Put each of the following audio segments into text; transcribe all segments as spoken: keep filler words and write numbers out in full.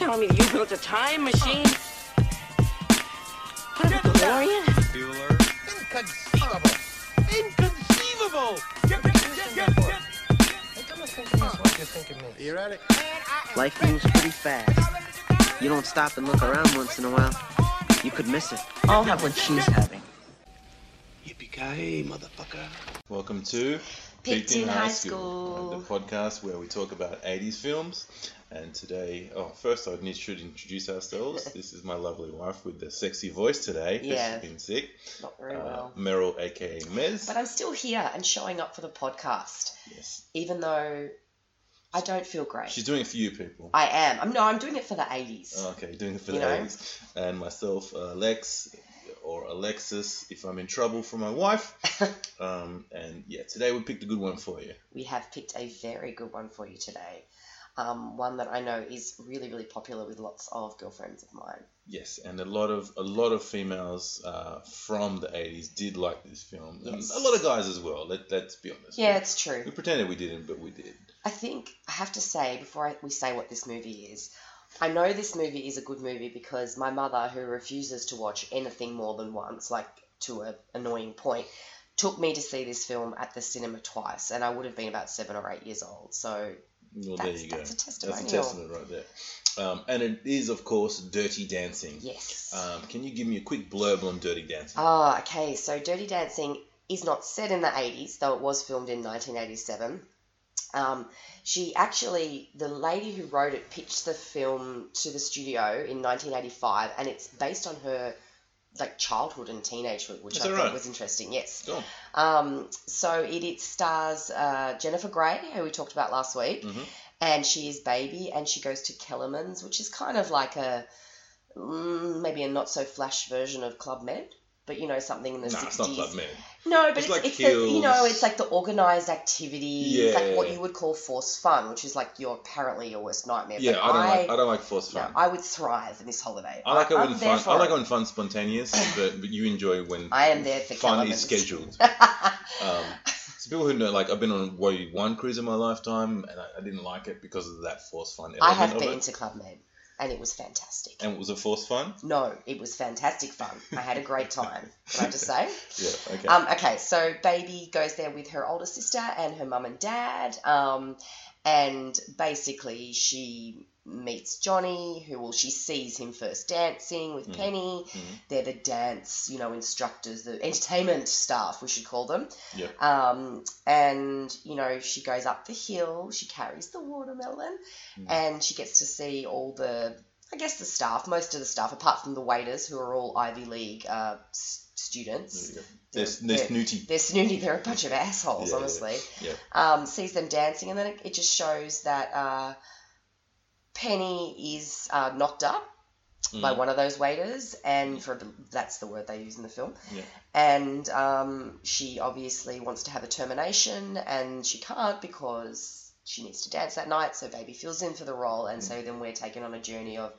telling me that you built a time machine? What about the DeLorean? Inconceivable! Inconceivable! Get, get, get, get, get. I'm not thinking this what you're thinking me. You ready? Life moves pretty fast. You don't stop and look around once in a while. You could miss it. I'll have what she's having. Yippee-ki-yay, motherfucker. Welcome to Picton High School, the podcast where we talk about eighties films. And today, oh, first I need to introduce ourselves. This is my lovely wife with the sexy voice today. Yeah, she's been sick. Not very uh, well. Meryl, aka Mez. But I'm still here and showing up for the podcast. Yes. Even though I don't feel great. She's doing it for you people. I am. I'm no. I'm doing it for the eighties. Oh, okay, doing it for you the know? eighties. And myself, uh, Lex. Or Alexis, if I'm in trouble for my wife. um, and yeah, today we picked a good one for you. We have picked a very good one for you today. Um, one that I know is really, really popular with lots of girlfriends of mine. Yes, and a lot of a lot of females uh, from the eighties did like this film. Yes. And a lot of guys as well. Let, let's be honest. Yeah, it's true. We pretended we didn't, but we did. I think I have to say before I, we say what this movie is. I know this movie is a good movie because my mother, who refuses to watch anything more than once, like to an annoying point, took me to see this film at the cinema twice, and I would have been about seven or eight years old. So well, that's, there you go. That's a testimonial. That's a testament right there. Um, and it is, of course, Dirty Dancing. Yes. Um, can you give me a quick blurb on Dirty Dancing? Ah, oh, okay. So Dirty Dancing is not set in the eighties, though it was filmed in nineteen eighty-seven. Um, she actually, the lady who wrote it pitched the film to the studio in nineteen eighty-five, and it's based on her like childhood and teenagehood, which I think right? was interesting. Yes. Cool. Um, so it, it stars uh, Jennifer Grey, who we talked about last week, mm-hmm. and she is Baby, and she goes to Kellerman's, which is kind of like a mm, maybe a not so flash version of Club Med. But, you know, something in the nah, sixties. It's not Club Med. No, but it's, it's, like it's the, you know, it's like the organised activity. Yeah. It's like what you would call forced fun, which is like your apparently your worst nightmare. Yeah, but I don't I, like I don't like forced fun. No, I would thrive in this holiday. I like it I'm when fun. I like it when fun's spontaneous, but, but you enjoy when I am there for fun Kellerman's. Is scheduled. um, so people who know, like, I've been on way one cruise in my lifetime, and I, I didn't like it because of that forced fun element. I have been it. to Club Med. And it was fantastic. And was it forced fun? No, it was fantastic fun. I had a great time. Can I just say? Yeah, okay. Um, okay, so Baby goes there with her older sister and her mum and dad. Um, and basically she meets Johnny, who, well, she sees him first dancing with mm. Penny. Mm. They're the dance, you know, instructors, the entertainment staff, we should call them. Yeah. Um, and, you know, she goes up the hill, she carries the watermelon, mm. and she gets to see all the, I guess, the staff, most of the staff, apart from the waiters, who are all Ivy League uh, s- students. They're, they're, they're snooty. They're snooty. They're a bunch of assholes, yeah, honestly. Yeah. yeah. Um, sees them dancing, and then it, it just shows that... Uh, Penny is uh, knocked up mm. by one of those waiters, and for a, that's the word they use in the film. Yeah. And um, she obviously wants to have a termination, and she can't because she needs to dance that night. So Baby fills in for the role, and mm. so then we're taken on a journey of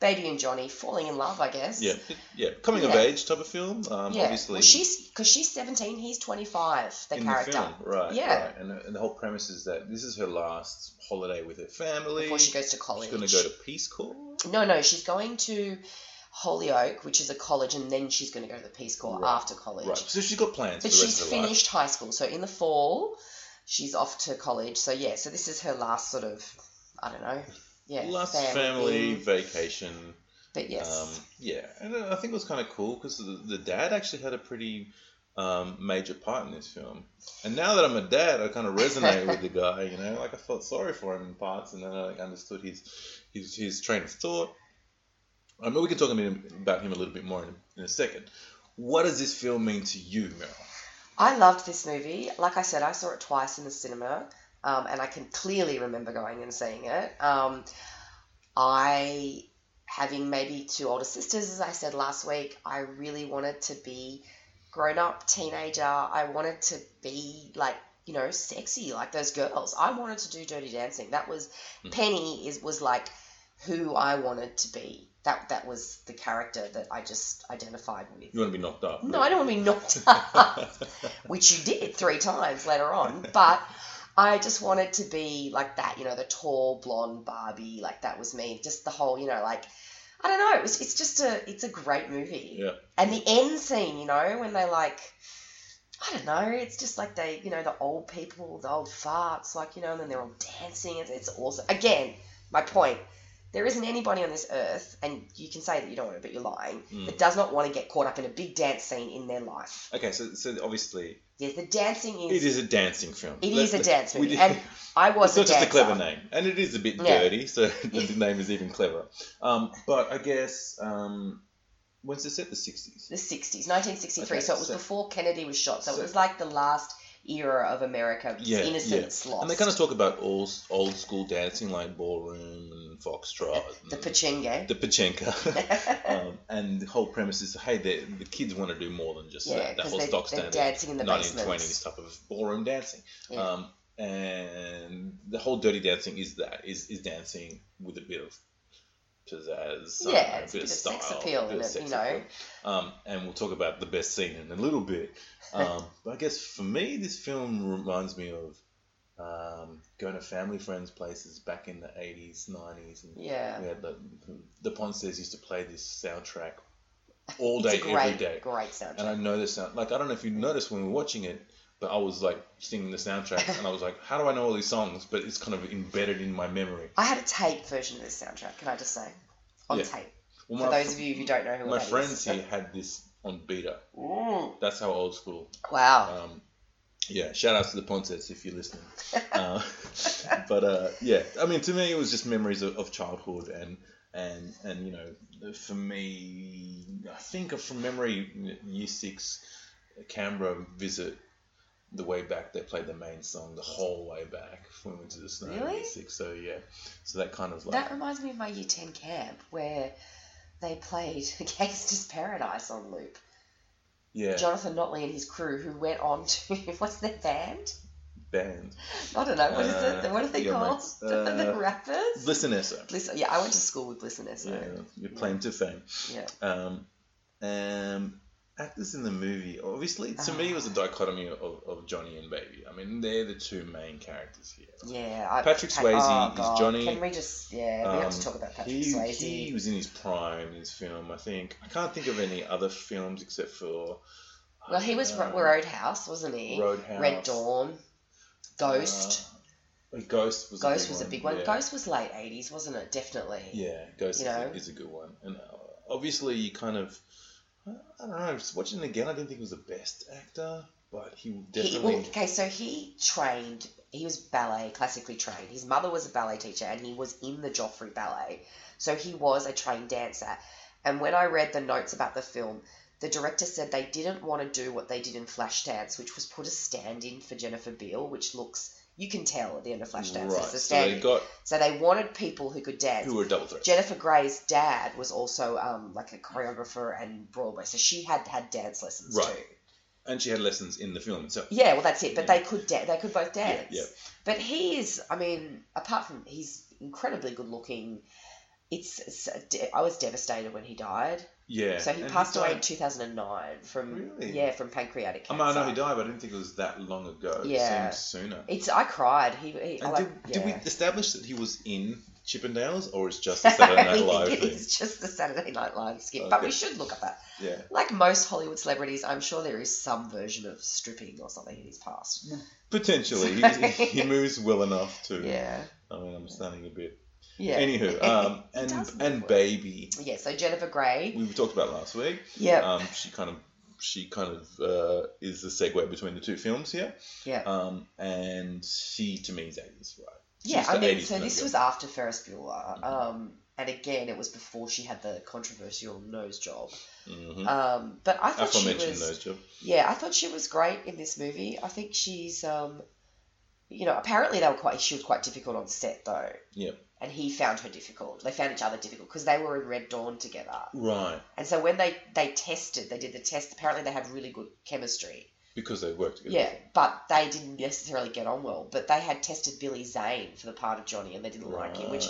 Baby and Johnny falling in love, I guess. Yeah, yeah, coming yeah. of age type of film. Um, yeah, obviously, well, she's because she's seventeen, he's twenty-five. The in character, the film. right? Yeah, right. And, and the whole premise is that this is her last holiday with her family before she goes to college. She's going to go to Peace Corps. No, no, she's going to Holyoke, which is a college, and then she's going to go to the Peace Corps right. after college. Right. So she's got plans. But for the she's rest of her finished life. high school, so in the fall, she's off to college. So yeah, so this is her last sort of, I don't know. Yeah, last family, family vacation. But yes. Um, yeah, and I think it was kind of cool because the, the dad actually had a pretty um, major part in this film. And now that I'm a dad, I kind of resonate with the guy, you know. Like, I felt sorry for him in parts, and then I like, understood his, his his train of thought. I mean, we can talk about him a little bit more in, in a second. What does this film mean to you, Meryl? I loved this movie. Like I said, I saw it twice in the cinema. Um, and I can clearly remember going and seeing it. Um, I, having maybe two older sisters, as I said last week, I really wanted to be grown-up teenager. I wanted to be, like, you know, sexy like those girls. I wanted to do Dirty Dancing. That was, mm-hmm. Penny is was, like, who I wanted to be. That that was the character that I just identified with. You want to be knocked up? No, right? I don't want to be knocked up, which you did three times later on, but... I just wanted to be like that, you know, the tall blonde Barbie, like that was me. Just the whole, you know, like, I don't know. It was, it's just a, it's a great movie. Yeah. And the end scene, you know, when they like, I don't know, it's just like they, you know, the old people, the old farts, like, you know, and then they're all dancing. It's, it's awesome. Again, my point, there isn't anybody on this earth, and you can say that you don't want to, but you're lying, mm. that does not want to get caught up in a big dance scene in their life. Okay, so so obviously... Yes, the dancing is... It is a dancing film. It is a dance movie, and I was a dancer. It's not just a clever name, and it is a bit yeah. dirty, so the name is even cleverer. Um, but I guess... Um, when's it set? The sixties? The sixties, nineteen sixty-three, okay, so it was so, before Kennedy was shot, so, so it was like the last... era of America, yeah, innocence yeah. lost. And they kind of talk about all old school dancing like ballroom and foxtrot. And the pachinko. The pachinko. um, and the whole premise is, hey, the kids want to do more than just yeah, that, that whole they, stock standard dancing in the nineteen twenties type of ballroom dancing. Yeah. Um, and the whole dirty dancing is that, is, is dancing with a bit of pizzazz, yeah, know, a bit, a bit of style, sex appeal, a bit of sex you appeal. Know. Um, and we'll talk about the best scene in a little bit. Um, but I guess for me, this film reminds me of um, going to family friends' places back in the eighties, nineties, and yeah, we had the the Ponces used to play this soundtrack all day, it's a great, every day. Great soundtrack. And I know the sound. Like I don't know if you noticed when we were watching it, but I was like singing the soundtrack, and I was like, how do I know all these songs? But it's kind of embedded in my memory. I had a tape version of this soundtrack. Can I just say, on yeah. tape. Well, for my, those of you who don't know who my that friends is. Here had this. On beta. Ooh. That's how old school. Wow. Um, yeah, shout outs to the Ponces if you're listening. uh, but uh, yeah, I mean, to me, it was just memories of, of childhood and, and, and, you know, for me, I think from memory, year six Canberra visit, the way back, they played the main song the whole way back when we went to the snow. Really? Year six, so yeah, so that kind of like. That reminds me of my year ten camp where. They played Gangster's Paradise on loop. Yeah. Jonathan Notley and his crew who went on to... What's their band? Band. I don't know. What is uh, it? What are they called? Uh, the rappers? Bliss and Esso. Bliss, yeah, I went to school with Bliss and Esso. Yeah, your claim yeah. to fame. Yeah. Um, um, actors in the movie, obviously, to uh, me, it was a dichotomy of, of Johnny and Baby. I mean, they're the two main characters here. Yeah. I, Patrick Swayze oh, is God. Johnny. Can we just... Yeah, we um, have to talk about Patrick he, Swayze. He was in his prime in this film, I think. I can't think of any other films except for... Well, he was know, Roadhouse, wasn't he? Roadhouse. Red Dawn. Ghost. Uh, Ghost was Ghost a big was one. A big one. Yeah. Ghost was late eighties, wasn't it? Definitely. Yeah, Ghost is a, is a good one. And obviously, you kind of... I don't know, just watching it again, I didn't think he was the best actor, but he definitely... He, well, okay, so he trained, he was ballet, classically trained. His mother was a ballet teacher, and he was in the Joffrey Ballet. So he was a trained dancer. And when I read the notes about the film, the director said they didn't want to do what they did in Flashdance, which was put a stand-in for Jennifer Beal, which looks... You can tell at the end of Flashdance. Right, it's a so they got... So they wanted people who could dance. Who were double threats. Jennifer Grey's dad was also um, like a choreographer and Broadway, so she had had dance lessons right. too. And she had lessons in the film itself. So. Yeah, well, that's it. But yeah. they could da- they could both dance. Yeah, yeah. But he is, I mean, apart from he's incredibly good looking. It's, it's I was devastated when he died. Yeah. So he and passed he away in two thousand nine from really? yeah from pancreatic cancer. I mean, I know he died, but I didn't think it was that long ago. Yeah. It seemed sooner. It's I cried. He. he I like, did, yeah. did we establish that he was in Chippendales, or it's just the Saturday Night Live thing? It's just the Saturday Night Live skit, okay. But we should look at that. Yeah. Like most Hollywood celebrities, I'm sure there is some version of stripping or something in his past. Potentially, so. he, he moves well enough to. Yeah. I mean, I'm standing a bit. Yeah. Anywho, um, and and work. Baby. Yeah. So Jennifer Grey. We talked about last week. Yeah. Um, she kind of she kind of uh, is the segue between the two films here. Yeah. Um, and she to me is eighties, right? She's yeah. I mean, so this was after Ferris Bueller. Mm-hmm. Um, and again, it was before she had the controversial nose job. Mm-hmm. Um, but I thought she was. Nose job. Yeah, I thought she was great in this movie. I think she's um, you know, apparently they were quite she was quite difficult on set though. Yeah. And he found her difficult. They found each other difficult because they were in Red Dawn together. Right. And so when they, they tested, they did the test, apparently they had really good chemistry. Because they worked together. Yeah, but they didn't necessarily get on well. But they had tested Billy Zane for the part of Johnny and they didn't right. like him, which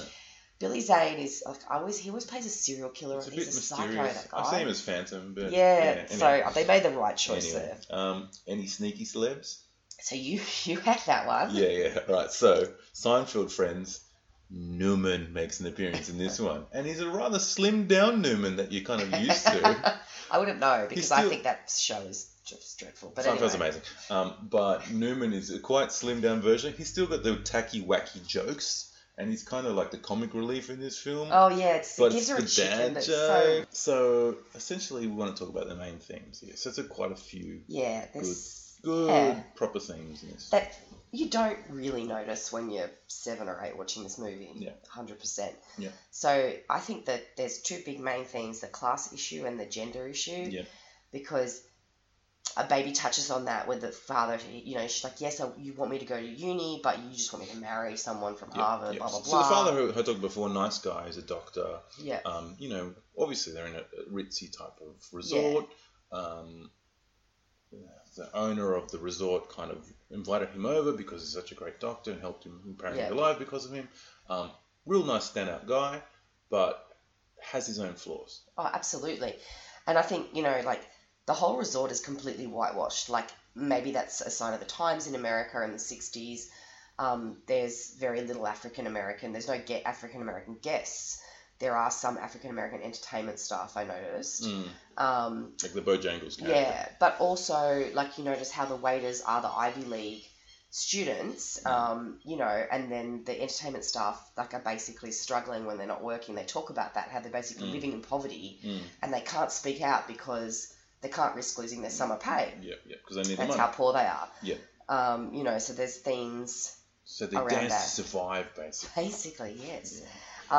Billy Zane is, like, I always, he always plays a serial killer. It's and a he's bit a mysterious. Psycho, that guy. I've seen him as Phantom, but... Yeah, yeah anyway. So they made the right choice anyway. There. Um, any sneaky celebs? So you you had that one. Yeah, yeah. Right. So Seinfeld friends, Newman makes an appearance in this one, and he's a rather slimmed down Newman that you're kind of used to. I wouldn't know because still... I think that show is just dreadful. But Seinfeld's anyway. amazing. Um, but Newman is a quite slimmed down version. He's still got the tacky, wacky jokes. And he's kind of like the comic relief in this film. Oh, yeah. It's, but it gives her it's the a chicken that's so... so, essentially, we want to talk about the main themes here. So, there's quite a few yeah, good, good yeah. proper themes in this. That you don't really notice when you're seven or eight watching this movie. Yeah. one hundred percent. Yeah. So, I think that there's two big main themes, the class issue and the gender issue. Yeah. Because... a baby touches on that with the father, you know, she's like, yes, I, you want me to go to uni, but you just want me to marry someone from Harvard, yep, yep. blah, blah, blah. So the father who I talked before, nice guy, is a doctor. Yeah. Um, you know, obviously they're in a ritzy type of resort. Yeah. Um, the owner of the resort kind of invited him over because he's such a great doctor and helped him apparently yep. alive because of him. Um, real nice standout guy, but has his own flaws. Oh, absolutely. And I think, you know, like, the whole resort is completely whitewashed. Like, maybe that's a sign of the times in America in the sixties. Um, there's very little African-American. There's no get African-American guests. There are some African-American entertainment staff, I noticed. Mm. Um, like the Bojangles character. Yeah, but also, like, you notice how the waiters are the Ivy League students, mm. um, you know, and then the entertainment staff, like, are basically struggling when they're not working. They talk about that, how they're basically mm. living in poverty mm. and they can't speak out because... they can't risk losing their summer pay. Yeah, yeah, because they need That's the money. That's how poor they are. Yeah. Um, you know, so there's themes So they around dance that. to survive, basically. Basically, yes. Yeah.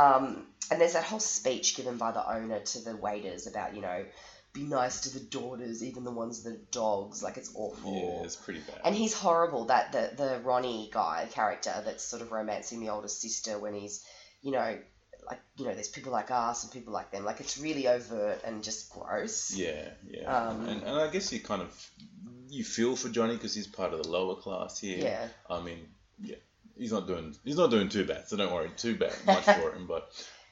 Um, and there's that whole speech given by the owner to the waiters about, you know, be nice to the daughters, even the ones that are dogs. Like, it's awful. Yeah, it's pretty bad. And he's horrible, that the, the Ronnie guy character that's sort of romancing the older sister when he's, you know... like, you know, there's people like us and people like them. Like, it's really overt and just gross. Yeah, yeah. Um, and, and I guess you kind of, you feel for Johnny because he's part of the lower class here. Yeah. I mean, yeah, he's not doing, he's not doing too bad, so don't worry too bad much for him. But,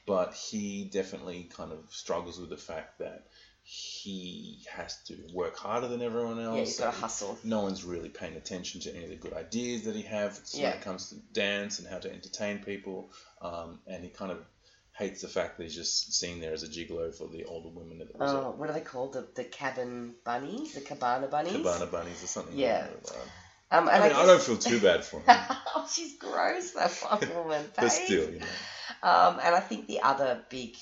but he definitely kind of struggles with the fact that he has to work harder than everyone else. Yeah, he's got to hustle. No one's really paying attention to any of the good ideas that he has yeah. when it comes to dance and how to entertain people. Um, and he kind of hates the fact that he's just seen there as a gigolo for the older women at the resort. Oh, what are they called? The, the cabin bunnies? The cabana bunnies? Cabana bunnies or something. Yeah. Like um, I mean, I, guess... I don't feel too bad for him. Oh, she's gross, that one woman. But still, you know. Um, and I think the other big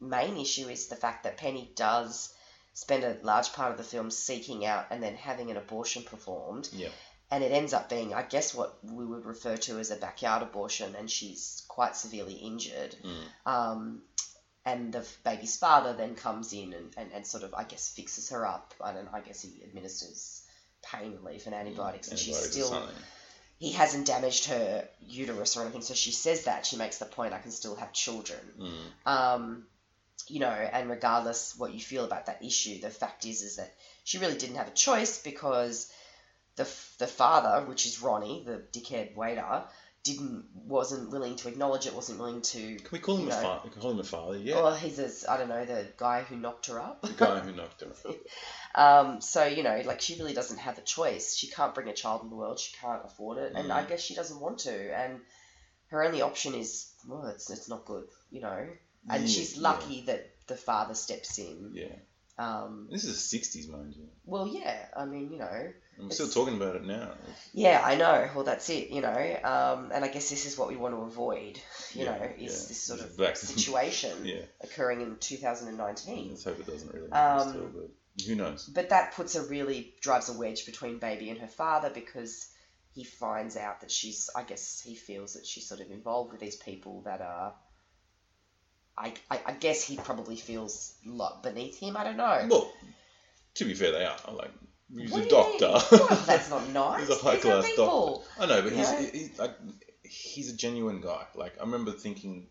main issue is the fact that Penny does spend a large part of the film seeking out and then having an abortion performed. Yeah. And it ends up being, I guess, what we would refer to as a backyard abortion, and she's quite severely injured. Mm. Um, and the baby's father then comes in and, and, and sort of, I guess, fixes her up. I don't know, I guess he administers pain relief and antibiotics, mm, and antibiotics she's still... he hasn't damaged her uterus or anything, so she says that. She makes the point, I can still have children. Mm. Um, you know, and regardless what you feel about that issue, the fact is, is that she really didn't have a choice because... The, the father, which is Ronnie, the dickhead waiter, didn't wasn't willing to acknowledge it, wasn't willing to... Can we call him, you know, a father? Can call him a father, yeah. Well, he's, a, I don't know, the guy who knocked her up. The guy who knocked her up. um, so, you know, like, she really doesn't have a choice. She can't bring a child in the world. She can't afford it. Mm. And I guess she doesn't want to. And her only option is, well, it's, it's not good, you know. And yeah, she's lucky yeah. that the father steps in. Yeah. Um, this is the sixties, mind you. Well, yeah. I mean, you know... I'm still talking about it now. Yeah, I know. Well, that's it, you know. Um, and I guess this is what we want to avoid, you yeah, know, is yeah. this sort of Black. situation yeah. occurring in two thousand nineteen. Let's hope it doesn't really happen um, still, but who knows. But that puts a really, drives a wedge between Baby and her father because he finds out that she's, I guess he feels that she's sort of involved with these people that are, I, I, I guess he probably feels a lot beneath him. I don't know. Well, to be fair, they are. I like He's what a doctor. Well, that's not nice. He's a high-class doctor. People. I know, but he's, know? he's like he's a genuine guy. Like, I remember thinking,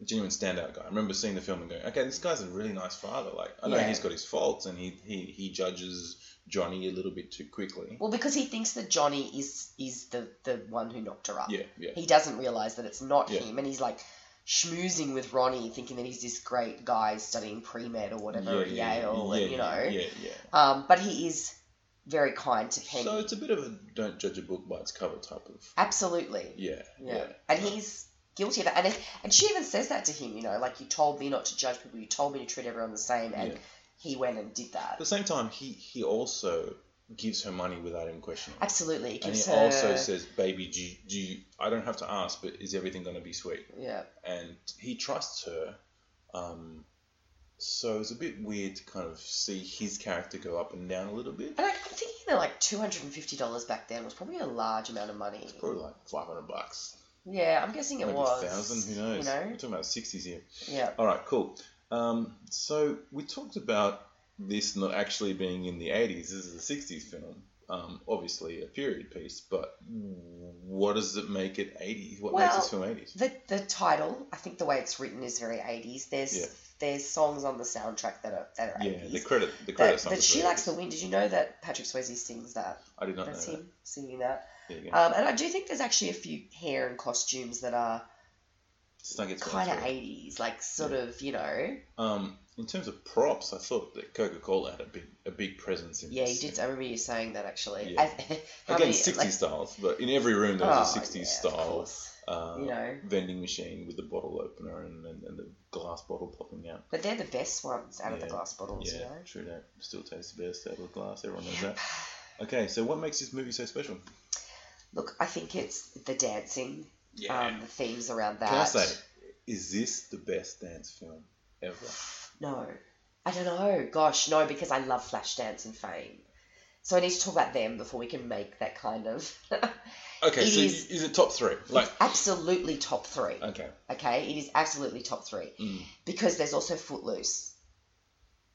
a genuine standout guy. I remember seeing the film and going, okay, this guy's a really nice father. Like, I know yeah. he's got his faults and he, he, he judges Johnny a little bit too quickly. Well, because he thinks that Johnny is is the, the one who knocked her up. Yeah, yeah. He doesn't realise that it's not yeah. him, and he's like... schmoozing with Ronnie, thinking that he's this great guy studying pre-med or whatever yeah, at Yale, yeah, and, you know. Yeah, yeah. Um, but he is very kind to Penny. So it's a bit of a don't judge a book by its cover type of... Absolutely. Yeah. Yeah. yeah. And yeah. he's guilty of that. And, it, and she even says that to him, you know, like, you told me not to judge people, you told me to treat everyone the same, and yeah. he went and did that. At the same time, he, he also... gives her money without even questioning. Absolutely. It gives and he her... also says, baby, do you, do you, I don't have to ask, but is everything going to be sweet? Yeah. And he trusts her. Um, so it's a bit weird to kind of see his character go up and down a little bit. And I, I'm thinking that like two hundred fifty dollars back then was probably a large amount of money. It's probably like five hundred bucks. Yeah, I'm guessing Maybe it was. Maybe a thousand, who knows? You know? We're talking about sixties here. Yeah. All right, cool. Um, so we talked about this not actually being in the eighties. This is a sixties film, um, obviously a period piece, but what does it make it eighties? What well, makes this film eighties? The the title, I think the way it's written is very eighties. There's yeah. there's songs on the soundtrack that are that are eighties. Yeah, the credit the credit song. That She Likes the Wind. Did you know that Patrick Swayze sings that? I did not That's know that. That's him singing that. Um, and I do think there's actually a few hair and costumes that are kind of eighties, like sort yeah. of, you know. Um. In terms of props, I thought that Coca-Cola had a big a big presence in yeah, this. Yeah, you did. I remember you saying that, actually. Yeah. Again, sixties like, styles, but in every room there was oh, a sixties yeah, style uh, you know. vending machine with the bottle opener and, and, and the glass bottle popping out. But they're the best ones out yeah. of the glass bottles, yeah, you know? Yeah, true that. Still tastes the best out of the glass. Everyone knows that. Okay, so what makes this movie so special? Look, I think it's the dancing, yeah. um, the themes around that. Can I say, is this the best dance film ever? No, I don't know. Gosh, no, because I love Flashdance and Fame. So I need to talk about them before we can make that kind of... okay, it so is, is it top three? Like absolutely top three. Okay. Okay, it is absolutely top three. Mm. Because there's also Footloose.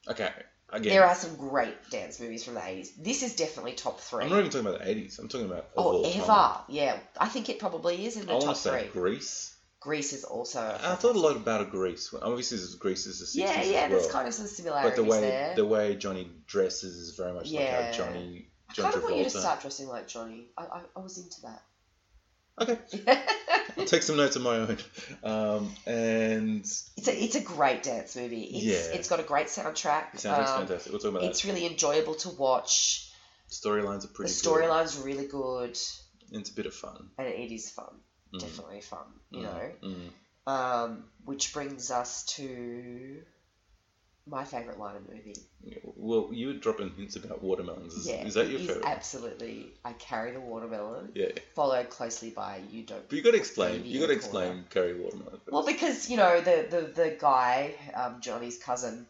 Okay, again. There are some great dance movies from the eighties. This is definitely top three. I'm not even talking about the eighties. I'm talking about... Oh, ever. Time. Yeah, I think it probably is in the I top want to say three. Grease. Grease is also... I thought a lot about Grease. Obviously, Grease is the sixties Yeah, yeah, as well. There's kind of some similarities but the way, there. But the way Johnny dresses is very much yeah. like how Johnny... John I kind Travolta. Of want you to start dressing like Johnny. I I, I was into that. Okay. I'll take some notes of my own. Um, and... It's a, it's a great dance movie. It's, yeah. It's got a great soundtrack. The soundtrack's um, fantastic. We'll talk about it's that. It's really enjoyable to watch. Storylines are pretty good. The storyline's cool. really good. And it's a bit of fun. And it is fun. Definitely fun, you mm, know. Mm. Um, which brings us to my favourite line of the movie. Yeah, well, you were dropping hints about watermelons. Is, yeah, is that your favourite? Absolutely. I carry the watermelon. Yeah. Followed closely by you don't. But you got to explain. You got to explain carry watermelon. First. Well, because you know the the the guy, um, Johnny's cousin,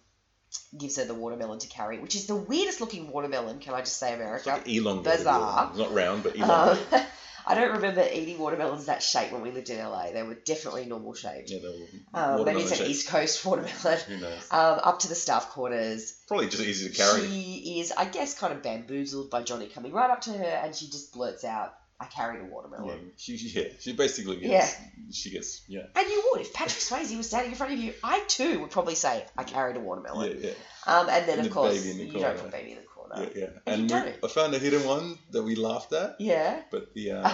gives her the watermelon to carry, which is the weirdest looking watermelon. Can I just say, America? It's like elongated. Bizarre. Not round, but elongated. Um, I don't remember eating watermelons that shape when we lived in L A. They were definitely normal shaped. Yeah, they were. Um, maybe it's an shaped. East Coast watermelon. Who knows? Um, up to the staff quarters. Probably just easy to carry. She is, I guess, kind of bamboozled by Johnny coming right up to her, and she just blurts out, "I carried a watermelon." Yeah, she, yeah, she basically gets. Yeah. She gets. Yeah. And you would, if Patrick Swayze was standing in front of you, I too would probably say, "I carried a watermelon." Yeah, yeah. Um, and then and of the course, baby in the you corner. Don't put baby in the corner. Yeah, yeah. And, and we, I found a hidden one that we laughed at. Yeah. But the uh,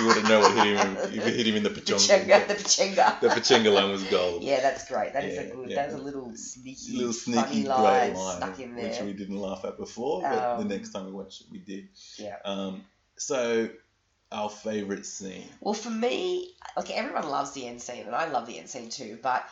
we wouldn't know what hit him if it hit him in the pachanga. The pachanga. The pachanga line was gold. Yeah, that's great. That yeah, is a good. Yeah. That's a little sneaky, little sneaky, funny line, line stuck in there, which we didn't laugh at before, but um, the next time we watched it, we did. Yeah. Um. So, our favourite scene. Well, for me, okay, everyone loves the end scene, and I love the end scene too, but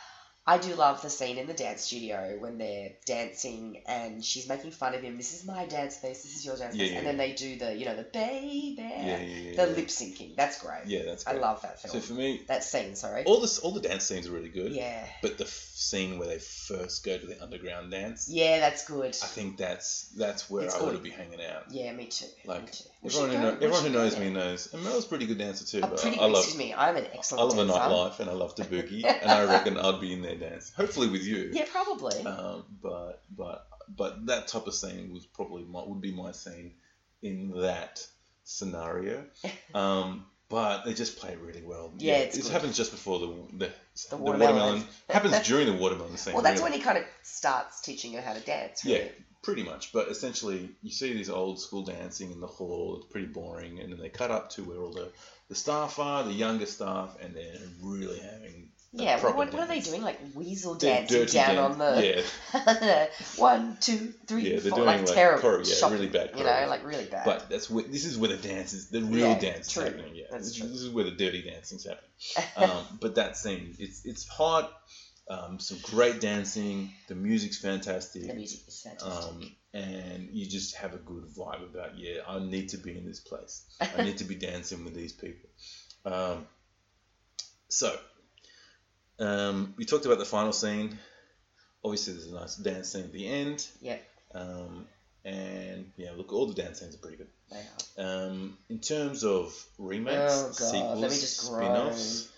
I do love the scene in the dance studio when they're dancing and she's making fun of him. This is my dance face. This is your dance yeah, face. Yeah, and then yeah. they do the, you know, the baby, yeah, yeah, yeah, the yeah. lip syncing. That's great. Yeah, that's great. I love that film. So for me, that scene, sorry. All this, all the dance scenes are really good. Yeah. But the f- scene where they first go to the underground dance. Yeah, that's good. I think that's that's where it's I want to be hanging out. Yeah, me too. Like me too. everyone who, know, everyone who knows me knows, and Mel's a pretty good dancer too. But pretty, I love. Excuse me, I'm an excellent dancer. I love dancer. A nightlife, and I love to boogie, and I reckon I'd be in there. Dance, hopefully with you. Yeah, probably. Um, but but but that type of scene was probably my, would be my scene in that scenario. Um, but they just play really well. Yeah, yeah it's it good. happens just before the the, the watermelon. The watermelon happens during the watermelon scene. Well, that's really. when he kind of starts teaching her how to dance. Really. Yeah, pretty much. But essentially, you see these old school dancing in the hall. It's pretty boring, and then they cut up to where all the the staff are, the younger staff, and they're really having Yeah, what, what are they doing? Like weasel dancing down dan- on the yeah. one, two, three, yeah, four. Doing, like, like terrible, choreo, yeah, shopping, really bad, choreo. You know, like really bad. But that's where, this is where the dance is, the real yeah, dance true. is happening. Yeah, this, this is where the dirty dancing is happening. Um, but that scene, it's it's hard. Um, some great dancing. The music's fantastic. The music is fantastic. Um, and you just have a good vibe about, yeah, I need to be in this place. I need to be dancing with these people. Um, so. Um, we talked about the final scene. Obviously, there's a nice dance scene at the end. Yeah. Um, and yeah, look, all the dance scenes are pretty good. They are. Um, in terms of remakes, oh, God. sequels, Let me just spin-offs,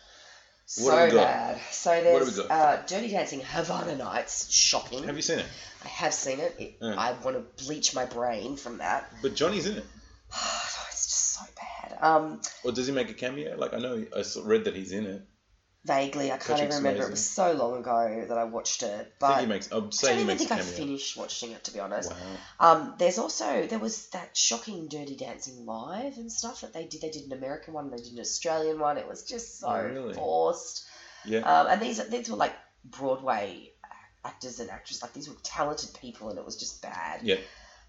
so what have we got? Bad. So there's what have we got? Uh, Dirty Dancing Havana Nights. Shocking. Have you seen it? I have seen it. it yeah. I want to bleach my brain from that. But Johnny's in it. Oh, no, it's just so bad. Um, or does he make a cameo? Like I know I read that he's in it. Vaguely, I can't even remember. Amazing. It was so long ago that I watched it, but I, think makes, I don't even think I finished watching it, to be honest. Wow. Um, there's also there was that shocking Dirty Dancing live and stuff that they did. They did an American one, they did an Australian one. It was just so oh, really? forced. Yeah. Um, and these these were like Broadway actors and actresses. Like these were talented people, and it was just bad. Yeah.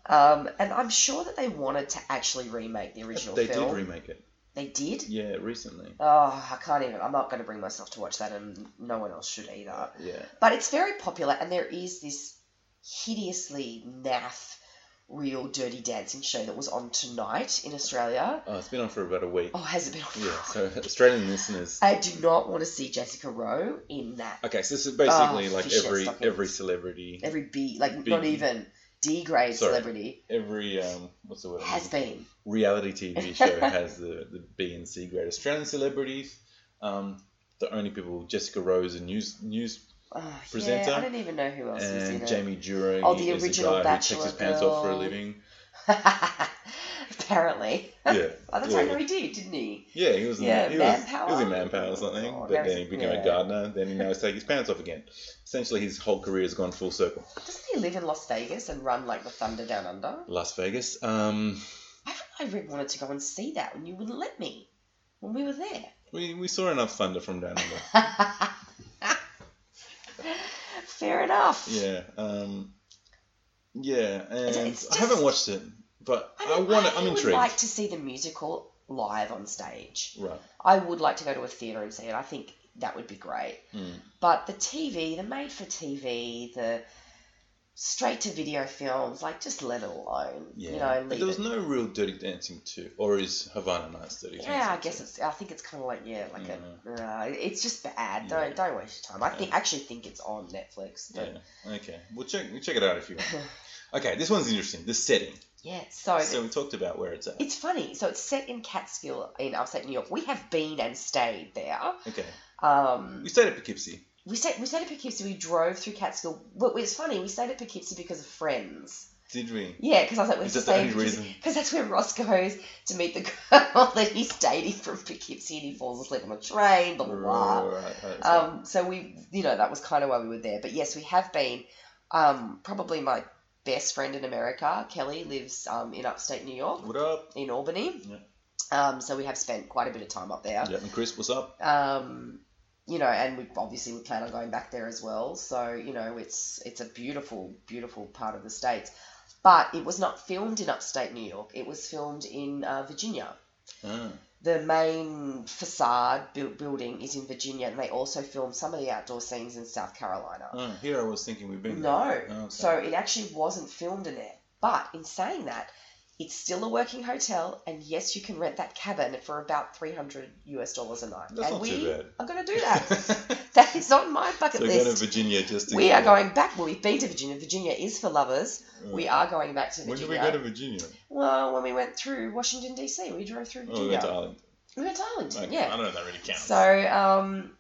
Um, and I'm sure that they wanted to actually remake the original they film. They did remake it. They did? Yeah, recently. Oh, I can't even. I'm not going to bring myself to watch that, and no one else should either. Yeah. But it's very popular, and there is this hideously naff, real Dirty Dancing show that was on tonight in Australia. Oh, it's been on for about a week. Oh, has it been on for yeah, a week? So Australian listeners. I do not want to see Jessica Rowe in that. Okay, so this is basically oh, like every every celebrity. Every B, like B, not even... D-grade Sorry, celebrity. Every, um, what's the word? Has been. Reality T V show has the, the B and C grade Australian celebrities. Um, the only people, Jessica Rowe is a news news oh, presenter. Yeah, I don't even know who else and is in it. Jamie Durie oh, the original is a guy Bachelor who takes his pants girl. off for a living. Apparently. Yeah. Oh, that's yeah. what he did, didn't he? Yeah, he was in yeah, he man was, power. He was in Manpower or something, oh, but then he became yeah. a gardener, then he now has to take his pants off again. Essentially, his whole career has gone full circle. Doesn't he live in Las Vegas and run, like, the Thunder Down Under? Las Vegas? Um... I, I really wanted to go and see that, and you wouldn't let me when we were there. We we saw enough Thunder from Down Under. Fair enough. Yeah, um... Yeah, and just... I haven't watched it. But I, mean, I want. I'm intrigued. I would like to see the musical live on stage. Right. I would like to go to a theatre and see it. I think that would be great. Mm. But the T V, the made-for-T V, the straight-to-video films, like just let it alone. Yeah. You know, but there was it. no real Dirty Dancing two, or is Havana Nights Dirty Dancing? Yeah, I guess too? it's. I think it's kind of like yeah, like mm. a. Uh, it's just bad. Don't yeah. don't waste your time. I yeah. think actually think it's on Netflix. But... Yeah. Okay. Well, check check it out if you want. Okay, this one's interesting. The setting. Yeah, so... So we talked about where it's at. It's funny. So it's set in Catskill in upstate New York. We have been and stayed there. Okay. Um, we stayed at Poughkeepsie. We stayed, we stayed at Poughkeepsie. We drove through Catskill. Well, it's funny. We stayed at Poughkeepsie because of friends. Did we? Yeah, because I was like... Is that the only reason? Because that's where Roscoe goes to meet the girl that he's dating from Poughkeepsie, and he falls asleep on a train, blah, blah, blah. Right, right, right. Um, so we... You know, that was kind of why we were there. But yes, we have been. Um, probably my... best friend in America, Kelly, lives um, in upstate New York. What up? In Albany. Yeah. Um, so we have spent quite a bit of time up there. Yeah, and Chris, what's up? Um, you know, and we obviously we plan on going back there as well. So, you know, it's it's a beautiful, beautiful part of the States. But it was not filmed in upstate New York. It was filmed in uh, Virginia. Ah. The main facade build, building is in Virginia, and they also filmed some of the outdoor scenes in South Carolina. Oh, here I was thinking we've been No. there. No. Oh, okay. So it actually wasn't filmed in there. But in saying that, it's still a working hotel, and yes, you can rent that cabin for about three hundred US dollars a night. That's and not we too bad. I'm going to do that. That is on my bucket so list. We're going to Virginia just to We are going back. Well, we've been to Virginia. Virginia is for lovers. Okay. We are going back to Virginia. When did we go to Virginia? Well, when we went through Washington, D C, we drove through Virginia. Oh, we went to Ireland. We went to Ireland, okay. yeah. I don't know if that really counts. So, um...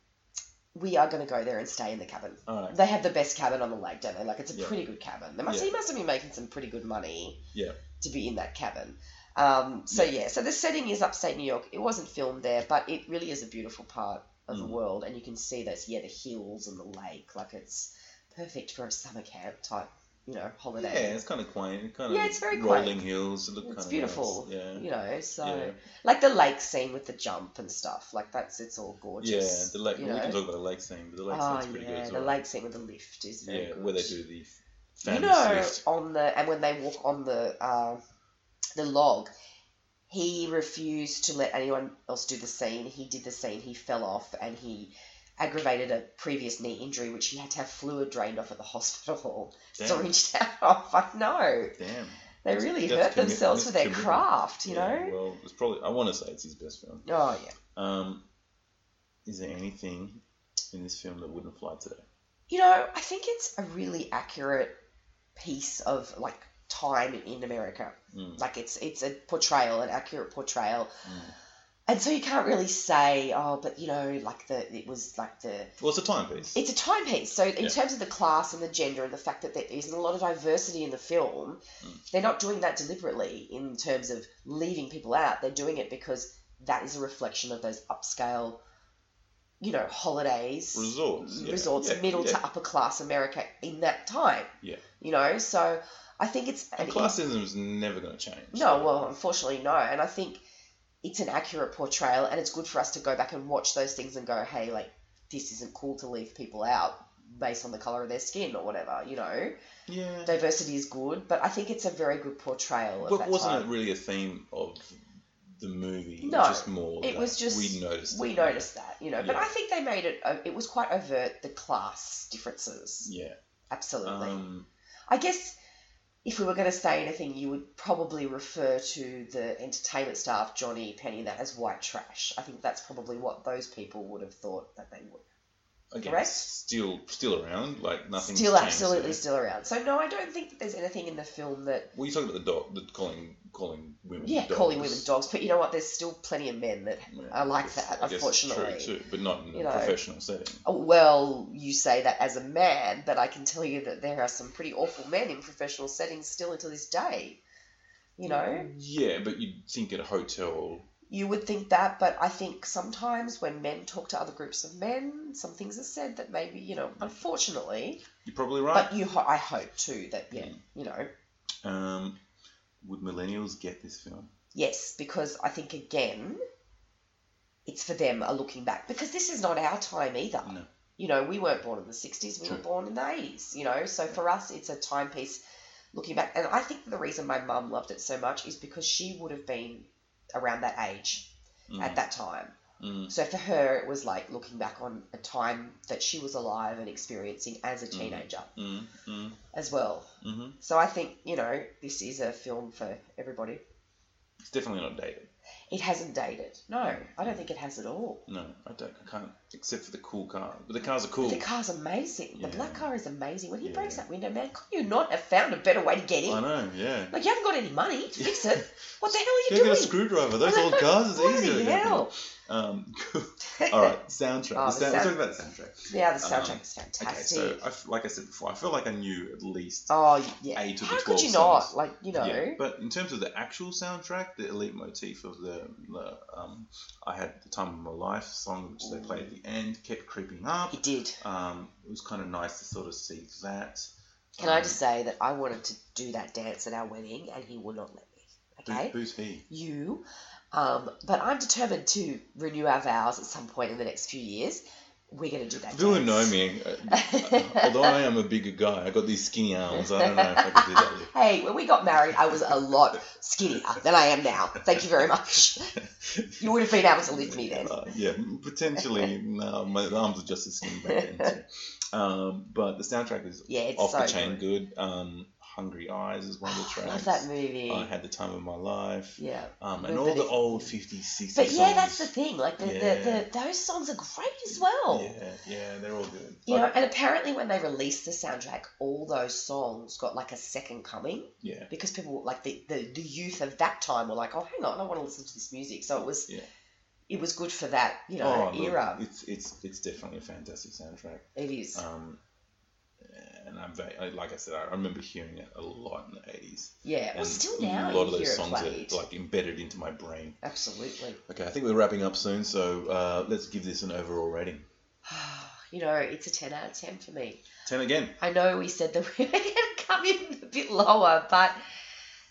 we are going to go there and stay in the cabin. Right. They have the best cabin on the lake, don't they? Like, it's a yeah. pretty good cabin. They must, yeah. He must have been making some pretty good money yeah. to be in that cabin. Um, so, yeah. yeah. So, the setting is upstate New York. It wasn't filmed there, but it really is a beautiful part of mm. the world. And you can see those, yeah, the hills and the lake. Like, it's perfect for a summer camp type you know, holiday. Yeah, it's kind of quaint. Kind of yeah, it's very rolling quaint. Hills. It look it's kind beautiful. Of nice. Yeah. You know, so yeah. like the lake scene with the jump and stuff. Like that's it's all gorgeous. Yeah, the lake. Well, we can talk about the lake scene, but the lake oh, scene's pretty yeah, good. Yeah, the well. lake scene with the lift is very yeah, good. Yeah, where they do the famous you know, lift on the and when they walk on the uh, the log. He refused to let anyone else do the scene. He did the scene. He fell off and he aggravated a previous knee injury, which he had to have fluid drained off at the hospital. Damn. Syringed out off. I know. Damn. They that's, really that's hurt commi- themselves for their commitment. Craft, you yeah, know? Well, it's probably, I want to say it's his best film. Oh, yeah. Um, is there anything in this film that wouldn't fly today? You know, I think it's a really accurate piece of, like, time in America. Mm. Like it's it's a portrayal, an accurate portrayal. Mm. And so you can't really say, oh, but you know, like the it was like the well, it's a timepiece. It's a timepiece. So in yeah. terms of the class and the gender and the fact that there isn't a lot of diversity in the film, mm. they're not doing that deliberately in terms of leaving people out. They're doing it because that is a reflection of those upscale, you know, holidays, resorts, yeah. resorts, yeah. middle yeah. to upper class America in that time. Yeah, you know, so. I think it's... And classism is never going to change. No, so. Well, unfortunately, no. And I think it's an accurate portrayal and it's good for us to go back and watch those things and go, hey, like, this isn't cool to leave people out based on the colour of their skin or whatever, you know? Yeah. Diversity is good, but I think it's a very good portrayal of but that wasn't time. It really a theme of the movie? No. Just more it was just... We noticed We that, noticed that, you know? Yeah. But I think they made it... It was quite overt, the class differences. Yeah. Absolutely. Um, I guess... If we were going to say anything, you would probably refer to the entertainment staff, Johnny, Penny, that as white trash. I think that's probably what those people would have thought that they would. Again, correct? Still, still around, like nothing's still changed, absolutely so. Still around. So no, I don't think that there's anything in the film that. Well, you talking about the dog, the calling, calling women. Yeah, dogs. Calling women dogs, but you know what? There's still plenty of men that yeah, are like that, I guess unfortunately. It's true too, but not in you a know, professional setting. Well, you say that as a man, but I can tell you that there are some pretty awful men in professional settings still until this day. You know. Yeah, but you'd think at a hotel. You would think that, but I think sometimes when men talk to other groups of men, some things are said that maybe, you know, unfortunately. You're probably right. But you, ho- I hope too that, yeah, mm. you know. Um, would millennials get this film? Yes, because I think, again, it's for them a looking back. Because this is not our time either. No. You know, we weren't born in the sixties. We True. Were born in the eighties, you know. So for us, it's a timepiece looking back. And I think the reason my mum loved it so much is because she would have been... around that age mm. at that time. Mm. So for her, it was like looking back on a time that she was alive and experiencing as a teenager mm. Mm. as well. Mm-hmm. So I think, you know, this is a film for everybody. It's definitely not dated. It hasn't dated. No, I don't think it has at all. No, I don't. I can't, except for the cool car. But the cars are cool. But the car's amazing. The yeah. black car is amazing. When he yeah. breaks that window, man, could you not have found a better way to get in? I know, yeah. Like, you haven't got any money to fix it. What the hell are you Go doing? Get a screwdriver. Those old cars is easier. What the hell? Um, cool. All right, soundtrack. oh, sound- Let's talk about the soundtrack. Yeah, the soundtrack um, is fantastic. Okay, so, I, like I said before, I feel like I knew at least oh, yeah. eight of How the twelve songs. How could you songs. Not? Like, you know. Yeah, but in terms of the actual soundtrack, the elite motif of the, the um, I Had the Time of My Life song, which Ooh. They played at the end, kept creeping up. It did. Um, it was kind of nice to sort of see that. Can um, I just say that I wanted to do that dance at our wedding, and he would not let me. Okay. Who's he? You. Um, but I'm determined to renew our vows at some point in the next few years. We're going to do that. Do you know me? Although I am a bigger guy, I got these skinny arms. I don't know if I could do that. Hey, when we got married, I was a lot skinnier than I am now. Thank you very much. You would have been able to lift me then. Uh, yeah, potentially. No, my arms are just as skinny back then. Too. Um, but the soundtrack is yeah, off so the chain good. good. Um, Hungry Eyes is one of the tracks. I love that movie. I Had the Time of My Life. Yeah. Um, and all the old fifties, sixties But yeah, songs. That's the thing. Like, the, yeah. the, the those songs are great as well. Yeah, yeah, they're all good. You like, know, and apparently when they released the soundtrack, all those songs got, like, a second coming. Yeah. Because people, like, the, the, the youth of that time were like, oh, hang on, I want to listen to this music. So it was yeah. it was good for that, you know, oh, era. Look, it's, it's, it's definitely a fantastic soundtrack. It is. Um, And I'm very, like I said, I remember hearing it a lot in the eighties. Yeah, well, and still now. A lot of those songs played. Are like embedded into my brain. Absolutely. Okay, I think we're wrapping up soon, so uh, let's give this an overall rating. You know, it's a ten out of ten for me. ten again. I know we said that we were going to come in a bit lower. But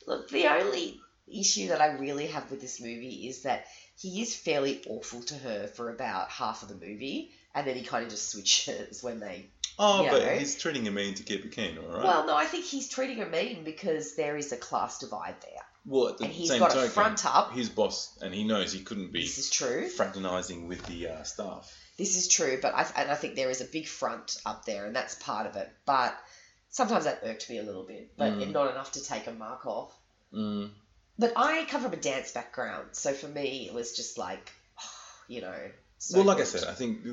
look, the only issue that I really have with this movie is that he is fairly awful to her for about half of the movie, and then he kind of just switches when they... Oh, you know, but he's treating her mean to keep her keen, all right? Well, no, I think he's treating her mean because there is a class divide there. Well, at the and he's same got token, a front up. His boss, and he knows he couldn't be this is true. fraternising with the uh, staff. This is true, but I, and I think there is a big front up there, and that's part of it. But sometimes that irked me a little bit, but mm. not enough to take a mark off. Mm. But I come from a dance background, so for me, it was just like, you know... So well, like good. I said, I think,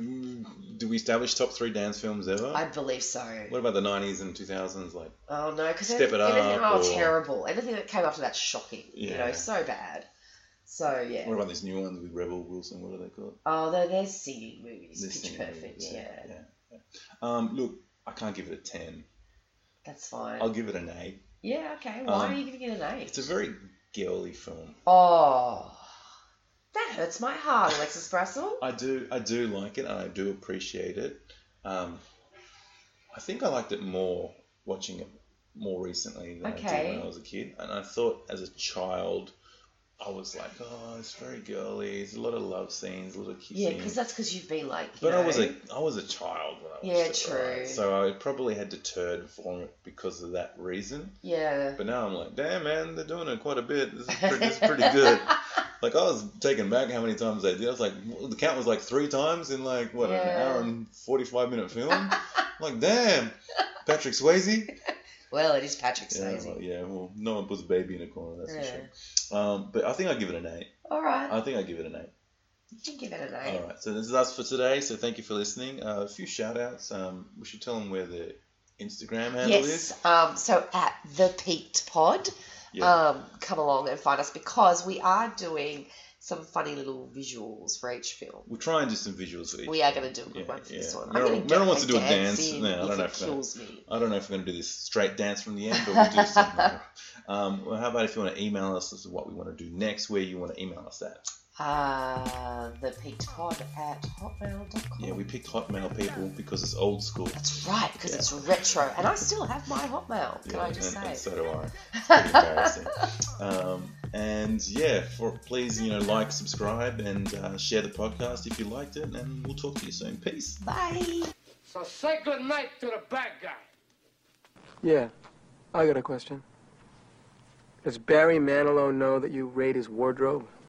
do we establish top three dance films ever? I believe so. What about the nineties and two thousands? Like, oh, no, because anything that was terrible. Anything that came after that, shocking. Yeah. You know, so bad. So, yeah. What about these new ones with Rebel Wilson? What are they called? Oh, they're, they're singing movies. They're Pitch singing Perfect, movies, yeah. yeah. yeah. Um, look, I can't give it a ten. That's fine. I'll give it an eight. Yeah, okay. Why um, are you giving it an eight? It's a very girly film. Oh. That hurts my heart, Alexis Brassel. I do, I do like it, and I do appreciate it. Um, I think I liked it more watching it more recently than okay. I did when I was a kid. And I thought, as a child, I was like, oh, it's very girly. There's a lot of love scenes, a lot of kissing. Yeah, because that's because you've been like. You but know... I was a, I was a child when I was. Yeah, it, true. Right? So I probably had deterred from it because of that reason. Yeah. But now I'm like, damn, man, they're doing it quite a bit. This is pretty, this is pretty good. Like, I was taken back how many times they did. I was like, the count was like three times in like, what, yeah. an hour and forty-five minute film? I'm like, damn, Patrick Swayze? Well, it is Patrick Swayze. Yeah, well, yeah, well, no one puts a baby in a corner, that's yeah. for sure. Um, but I think I'd give it an eight. All right. I think I'd give it an eight. You can give it an eight. All right, so this is us for today. So thank you for listening. Uh, a few shout-outs. Um, we should tell them where the Instagram handle yes, is. Yes, um, so at The Peaked Pod. Yeah. Um, come along and find us because we are doing some funny little visuals for each film. We'll try and do some visuals for each. We are going to do a good yeah, one for yeah. this one. Meryl wants to do a dance. No, I don't know if kills gonna, me. I don't know if we're going to do this straight dance from the end, but we'll do something. um, well, how about if you want to email us? This is what we want to do next. Where you want to email us at? Uh, the Peaked Pod at hotmail dot com. Yeah, we picked Hotmail people because it's old school. That's right, because yeah. it's retro. And I still have my Hotmail, can yeah, I just and, say? And so do I. It's pretty embarrassing. Um, and yeah, for, please, you know, like, subscribe, and uh, share the podcast if you liked it. And we'll talk to you soon. Peace. Bye. So, sacred night to the bad guy. Yeah, I got a question. Does Barry Manilow know that you raid his wardrobe?